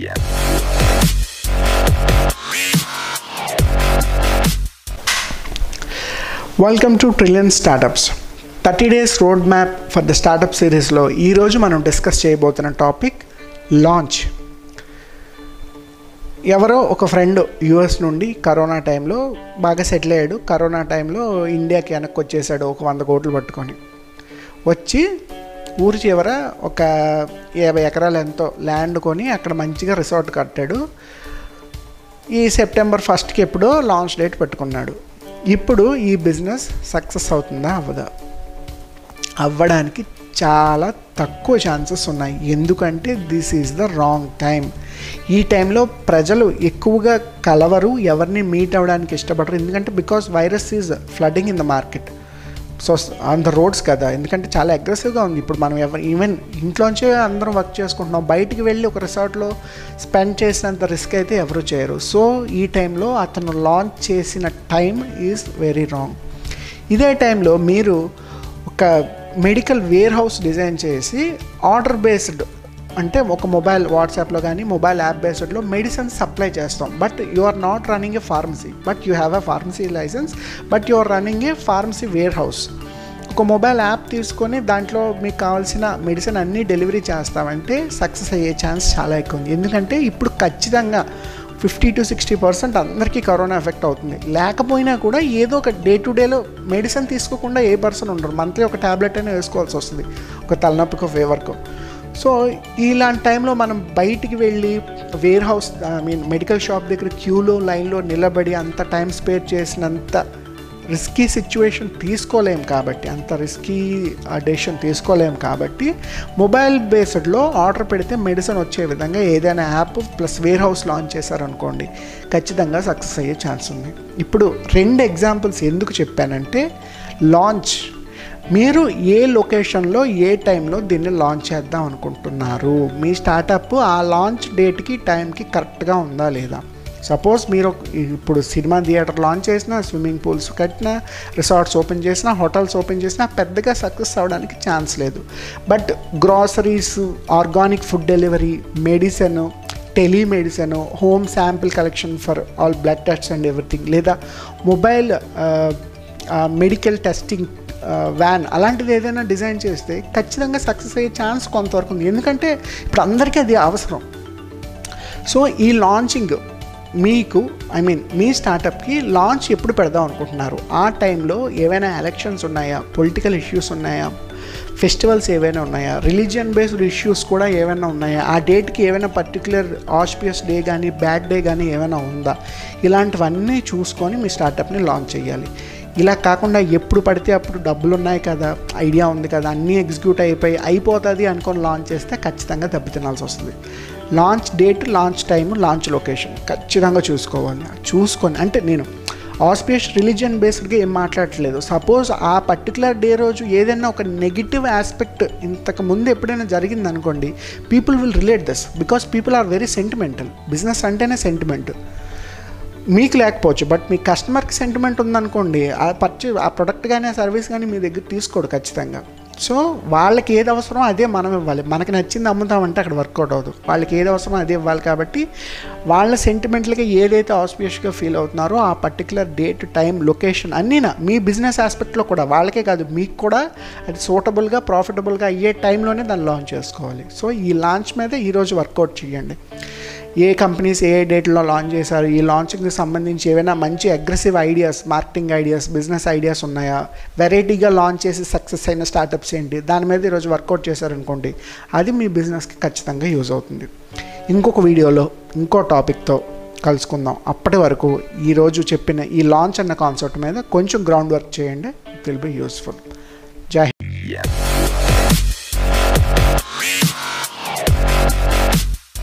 bien. Welcome to Trillion Startups. 30 days roadmap for the startup సిరీస్లో ఈరోజు మనం discuss చేయబోతున్న టాపిక్ లాంచ్. ఎవరో ఒక ఫ్రెండ్ యూఎస్ నుండి కరోనా టైంలో బాగా సెటిల్ అయ్యాడు. కరోనా టైంలో ఇండియాకి వెనక్కి వచ్చేసాడు 100 కోట్లు పట్టుకొని. వచ్చి ఊరి చివర ఒక 50 ఎకరాలు ఎంతో ల్యాండ్ కొని అక్కడ మంచిగా రిసార్ట్ కట్టాడు. ఈ సెప్టెంబర్ 1st ఎప్పుడో లాంచ్ డేట్ పెట్టుకున్నాడు. ఇప్పుడు ఈ బిజినెస్ సక్సెస్ అవుతుందా అవ్వదా? అవ్వడానికి చాలా తక్కువ ఛాన్సెస్ ఉన్నాయి. ఎందుకంటే this is the wrong time. ఈ టైంలో ప్రజలు ఎక్కువగా కలవరు, ఎవరిని మీట్ అవ్వడానికి ఇష్టపడరు. ఎందుకంటే because virus is flooding in the market, so on the roads కదా. ఎందుకంటే చాలా అగ్రెసివ్గా ఉంది ఇప్పుడు. మనం ఈవెన్ ఇంట్లోంచే అందరం వర్క్ చేసుకుంటున్నాం. బయటికి వెళ్ళి ఒక రిసార్ట్లో స్పెండ్ చేసినంత రిస్క్ అయితే ఎవరు చేయరు. సో ఈ టైంలో అతను లాంచ్ చేసిన టైం ఈజ్ వెరీ రాంగ్. ఇదే టైంలో మీరు ఒక మెడికల్ వేర్ హౌస్ డిజైన్ చేసి ఆర్డర్ బేస్డ్, అంటే ఒక మొబైల్ వాట్సాప్లో కానీ మొబైల్ యాప్ బేస్డ్లో మెడిసిన్స్ సప్లై చేస్తాం. But you are not running a pharmacy, but you have a pharmacy licence, but you are running a pharmacy warehouse. ఒక mobile app తీసుకొని దాంట్లో మీకు కావాల్సిన మెడిసిన్ అన్నీ డెలివరీ చేస్తామంటే సక్సెస్ అయ్యే ఛాన్స్ చాలా ఎక్కువ ఉంది. ఎందుకంటే ఇప్పుడు ఖచ్చితంగా 50-60% అందరికీ కరోనా ఎఫెక్ట్ అవుతుంది. లేకపోయినా కూడా ఏదో ఒక డే టు డేలో మెడిసిన్ తీసుకోకుండా ఏ పర్సన్ ఉండరు. మంత్లీ ఒక ట్యాబ్లెట్ అయినా వేసుకోవాల్సి వస్తుంది, ఒక తలనొప్పికో ఫీవర్కో. సో ఇలాంటి టైంలో మనం బయటికి వెళ్ళి warehouse, I mean medical shop దగ్గర క్యూలో లైన్లో నిలబడి అంత టైం స్పేర్ చేసినంత రిస్కీ సిచ్యువేషన్ తీసుకోలేము కాబట్టి, అంత రిస్కీ డెసిషన్ తీసుకోలేము కాబట్టి మొబైల్ బేస్డ్లో ఆర్డర్ పెడితే మెడిసిన్ వచ్చే విధంగా ఏదైనా app plus warehouse launch చేశారనుకోండి, ఖచ్చితంగా సక్సెస్ అయ్యే ఛాన్స్ ఉంది. ఇప్పుడు 2 ఎగ్జాంపుల్స్ ఎందుకు చెప్పానంటే, లాంచ్ మీరు ఏ లొకేషన్లో ఏ టైంలో దీన్ని లాంచ్ చేద్దాం అనుకుంటున్నారు, మీ స్టార్టప్ ఆ లాంచ్ డేట్కి టైంకి కరెక్ట్గా ఉందా లేదా. సపోజ్ మీరు ఇప్పుడు సినిమా థియేటర్ లాంచ్ చేసినా, స్విమ్మింగ్ పూల్స్ కట్టినా, రిసార్ట్స్ ఓపెన్ చేసినా, హోటల్స్ ఓపెన్ చేసినా పెద్దగా సక్సెస్ అవ్వడానికి ఛాన్స్ లేదు. But groceries, organic food delivery, medicine, telemedicine, home sample collection for all blood tests and everything, లేదా మొబైల్ మెడికల్ టెస్టింగ్ వ్యాన్, అలాంటిది ఏదైనా డిజైన్ చేస్తే ఖచ్చితంగా సక్సెస్ అయ్యే ఛాన్స్ కొంతవరకు ఉంది. ఎందుకంటే ఇప్పుడు అందరికీ అది అవసరం. సో ఈ లాంచింగ్ మీకు, ఐ మీన్ మీ స్టార్టప్కి లాంచ్ ఎప్పుడు పెడదాం అనుకుంటున్నారు, ఆ టైంలో ఏవైనా ఎలక్షన్స్ ఉన్నాయా, పొలిటికల్ ఇష్యూస్ ఉన్నాయా, ఫెస్టివల్స్ ఏవైనా ఉన్నాయా, రిలీజియన్ బేస్డ్ ఇష్యూస్ కూడా ఏమైనా ఉన్నాయా, ఆ డేట్కి ఏమైనా పర్టికులర్ ఆస్పియస్ డే కానీ బ్యాడ్ డే కానీ ఏమైనా ఉందా, ఇలాంటివన్నీ చూసుకొని మీ స్టార్టప్ని లాంచ్ చేయాలి. ఇలా కాకుండా ఎప్పుడు పడితే అప్పుడు డబ్బులు ఉన్నాయి కదా, ఐడియా ఉంది కదా, అన్నీ ఎగ్జిక్యూట్ అయిపోతుంది అనుకొని లాంచ్ చేస్తే ఖచ్చితంగా దెబ్బతినాల్సి వస్తుంది. Launch date, launch time, launch location ఖచ్చితంగా చూసుకోవాలి. చూసుకొని, అంటే నేను ఆస్పియస్ రిలీజియన్ బేస్డ్గా ఏం మాట్లాడట్లేదు. సపోజ్ ఆ పర్టికులర్ డే రోజు ఏదైనా ఒక నెగిటివ్ ఆస్పెక్ట్ ఇంతకు ముందు ఎప్పుడైనా జరిగిందనుకోండి, people will relate this because people are very sentimental. Business అంటేనే సెంటిమెంట్. మీకు లేకపోవచ్చు, బట్ మీ కస్టమర్కి సెంటిమెంట్ ఉందనుకోండి, ఆ ప్రొడక్ట్ కానీ ఆ సర్వీస్ కానీ మీ దగ్గర తీసుకోడు ఖచ్చితంగా. సో వాళ్ళకి ఏది అవసరమో అదే మనం ఇవ్వాలి. మనకి నచ్చింది అమ్ముతామంటే అక్కడ వర్కౌట్ అవ్వదు. వాళ్ళకి ఏది అవసరమో అదే ఇవ్వాలి. కాబట్టి వాళ్ళ సెంటిమెంట్లకి ఏదైతే ఆస్పిషియస్గా ఫీల్ అవుతున్నారో ఆ పర్టికులర్ డేట్, టైం, లొకేషన్ అన్నీనా మీ బిజినెస్ ఆస్పెక్ట్లో కూడా, వాళ్ళకే కాదు మీకు కూడా అది సూటబుల్గా ప్రాఫిటబుల్గా అయ్యే టైంలోనే దాన్ని లాంచ్ చేసుకోవాలి. సో ఈ లాంచ్ మీద ఈరోజు వర్కౌట్ చేయండి. ఏ కంపెనీస్ ఏ డేట్లో లాంచ్ చేశారు, ఈ లాంచింగ్కి సంబంధించి ఏవైనా మంచి aggressive ideas, marketing ideas, business ideas ఉన్నాయా, వెరైటీగా లాంచ్ చేసి సక్సెస్ అయిన స్టార్టప్స్ ఏంటి, దాని మీద ఈరోజు వర్కౌట్ చేశారనుకోండి, అది మీ బిజినెస్కి ఖచ్చితంగా యూజ్ అవుతుంది. ఇంకొక వీడియోలో ఇంకో టాపిక్తో కలుసుకుందాం. అప్పటి వరకు ఈరోజు చెప్పిన ఈ లాంచ్ అన్న కాన్సెప్ట్ మీద కొంచెం గ్రౌండ్ వర్క్ చేయండి. It will be useful.